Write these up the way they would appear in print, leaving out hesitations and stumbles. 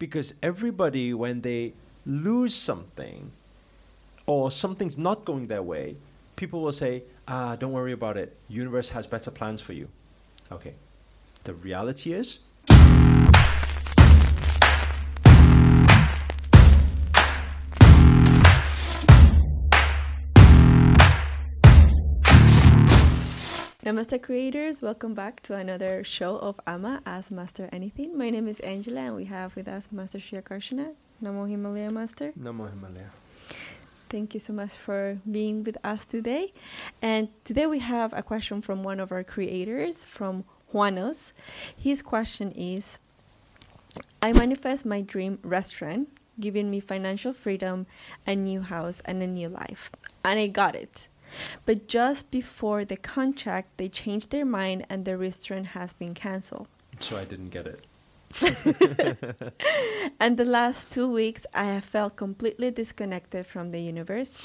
Because everybody, when they lose something or something's not going their way, people will say, ah, don't worry about it. Universe has better plans for you. Okay. The reality is, Namaste creators, welcome back to another show of AMA, Ask Master Anything. My name is Angela and we have with us Master Shri Akarshana. Namo Himalaya, Master. Namo Himalaya. Thank you so much for being with us today. And today we have a question from one of our creators, from Juanos. His question is, I manifest my dream restaurant, giving me financial freedom, a new house, and a new life. And I got it. But just before the contract, they changed their mind and the restaurant has been canceled. So I didn't get it. And the last 2 weeks, I have felt completely disconnected from the universe.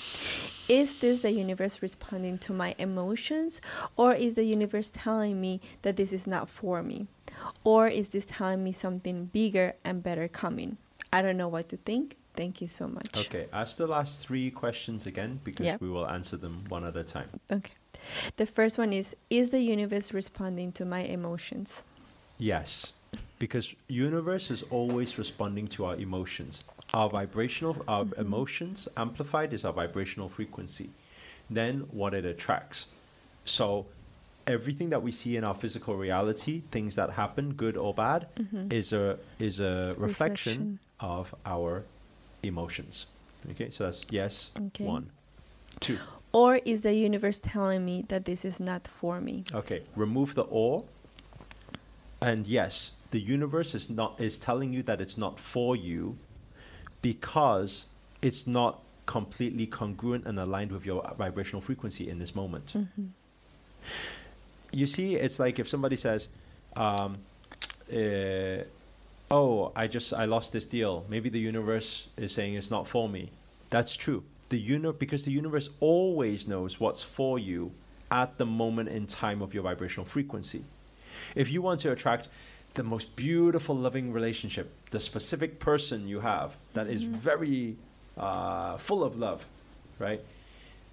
Is this the universe responding to my emotions? Or is the universe telling me that this is not for me? Or is this telling me something bigger and better coming? I don't know what to think. Thank you so much. Okay, ask the last three questions again, because we will answer them one at a time. Okay. The first one is the universe responding to my emotions? Yes, because universe is always responding to our emotions. Our vibrational, our emotions amplified is our vibrational frequency. Then what it attracts. So everything that we see in our physical reality, things that happen, good or bad, is a reflection of our emotions. Okay, so that's yes. Okay. 1, 2. Or is the universe telling me that this is not for me? Okay, remove the or. And yes, the universe is telling you that it's not for you because it's not completely congruent and aligned with your vibrational frequency in this moment. You see, it's like if somebody says, oh, I lost this deal. Maybe the universe is saying it's not for me. That's true. Because the universe always knows what's for you at the moment in time of your vibrational frequency. If you want to attract the most beautiful, loving relationship, the specific person you have that is very full of love, right?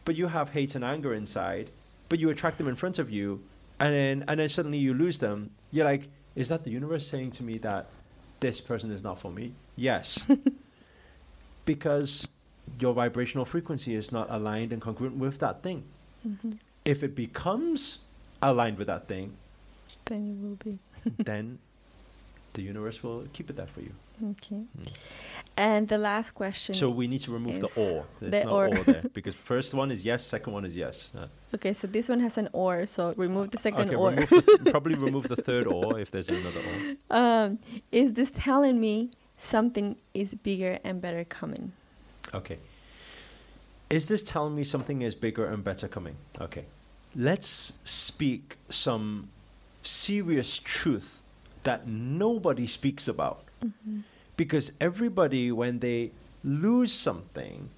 But you have hate and anger inside, but you attract them in front of you, and then suddenly you lose them. You're like, is that the universe saying to me that this person is not for me? Yes. Because your vibrational frequency is not aligned and congruent with that thing. If it becomes aligned with that thing, then it will be. Then the universe will keep it there for you. Okay. And the last question. So we need to remove the or. There's no or there. Because first one is yes, second one is yes. Okay, so this one has an or, so remove the second or. Probably remove the third or if there's another or. Is this telling me something is bigger and better coming? Okay. Is this telling me something is bigger and better coming? Okay. Let's speak some serious truth that nobody speaks about. Because everybody, when they lose something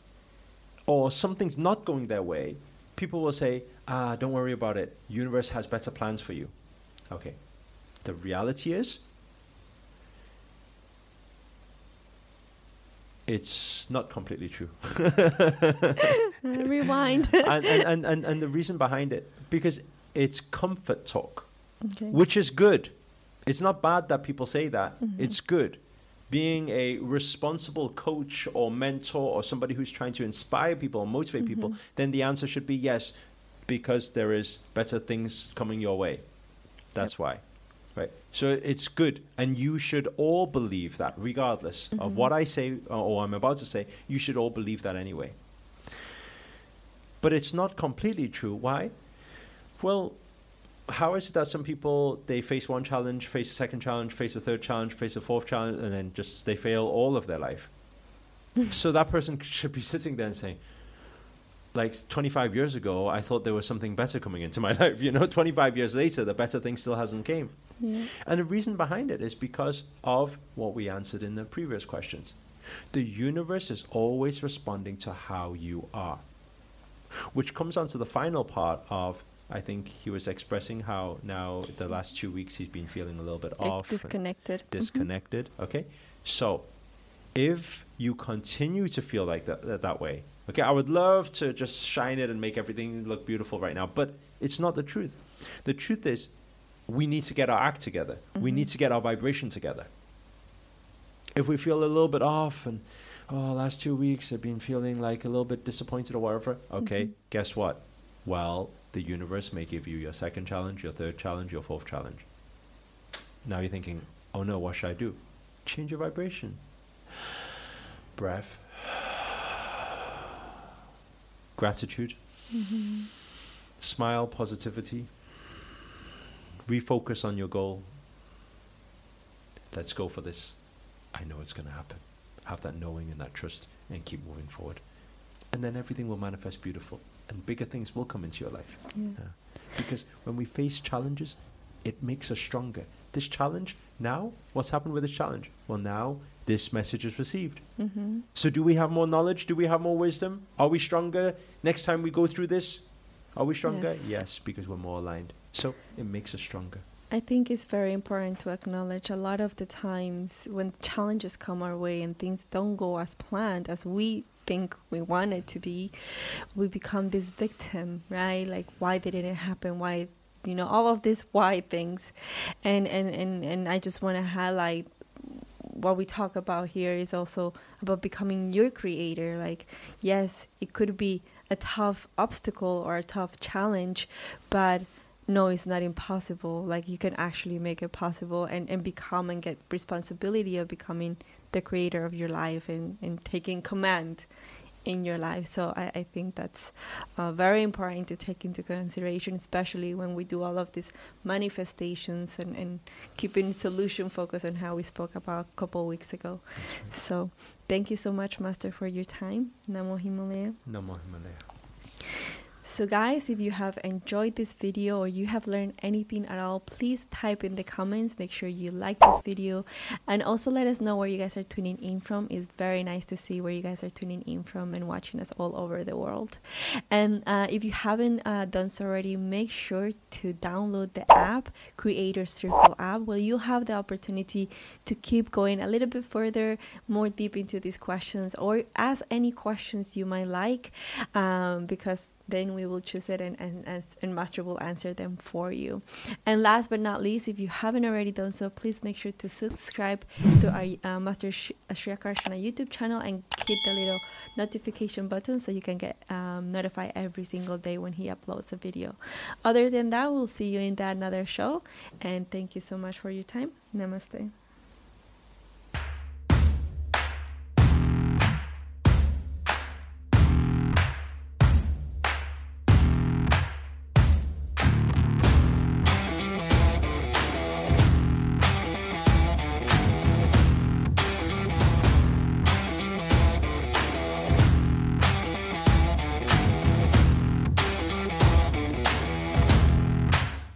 or something's not going their way, people will say, ah, don't worry about it. Universe has better plans for you. Okay. The reality is, it's not completely true. Rewind. And the reason behind it, because it's comfort talk, which is good. It's not bad that people say that. It's good. Being a responsible coach or mentor or somebody who's trying to inspire people or motivate people, then the answer should be yes, because there is better things coming your way. That's why, right? So it's good. And you should all believe that regardless of what I say or I'm about to say, you should all believe that anyway. But it's not completely true. Why? Well, how is it that some people, they face one challenge, face a second challenge, face a third challenge, face a fourth challenge, and then just they fail all of their life? So that person should be sitting there and saying, like, 25 years ago, I thought there was something better coming into my life. You know, 25 years later, the better thing still hasn't came. And the reason behind it is because of what we answered in the previous questions. The universe is always responding to how you are, which comes on to the final part of, I think he was expressing how now the last 2 weeks he's been feeling a little bit off. Disconnected. Disconnected. Okay. So if you continue to feel like that way, okay, I would love to just shine it and make everything look beautiful right now, but it's not the truth. The truth is we need to get our act together. Mm-hmm. We need to get our vibration together. If we feel a little bit off and, oh, last 2 weeks I've been feeling like a little bit disappointed or whatever, okay, mm-hmm. guess what? Well, the universe may give you your second challenge, your third challenge, your fourth challenge. Now you're thinking, oh no, what should I do? Change your vibration. Breath. Gratitude. Mm-hmm. Smile, positivity. Refocus on your goal. Let's go for this. I know it's going to happen. Have that knowing and that trust and keep moving forward. And then everything will manifest beautiful and bigger things will come into your life. Yeah. Because when we face challenges, it makes us stronger. This challenge, now, what's happened with this challenge? Well, now this message is received. Mm-hmm. So do we have more knowledge? Do we have more wisdom? Are we stronger? Next time we go through this, are we stronger? Yes, because we're more aligned. So it makes us stronger. I think it's very important to acknowledge a lot of the times when challenges come our way and things don't go as planned as we think we want it to be, we become this victim, right? Like, why did it happen? Why, you know, all of these why things. And I just want to highlight what we talk about here is also about becoming your creator. Like, yes, it could be a tough obstacle or a tough challenge, but no, it's not impossible. Like, you can actually make it possible and become and get responsibility of becoming the creator of your life and taking command in your life. So I think that's very important to take into consideration, especially when we do all of these manifestations and keeping solution focus on how we spoke about a couple of weeks ago. Right. So thank you so much, Master, for your time. Namo Himalaya. Namo Himalaya. So guys, if you have enjoyed this video or you have learned anything at all, please type in the comments. Make sure you like this video and also let us know where you guys are tuning in from. It's very nice to see where you guys are tuning in from and watching us all over the world. And if you haven't done so already, make sure to download the app, Creator Circle app, where you'll have the opportunity to keep going a little bit further, more deep into these questions or ask any questions you might like, because then we will choose it and Master will answer them for you. And last but not least, if you haven't already done so, please make sure to subscribe to our Master Shri Akarshana YouTube channel and hit the little notification button so you can get notified every single day when he uploads a video. Other than that, we'll see you in another show. And thank you so much for your time. Namaste.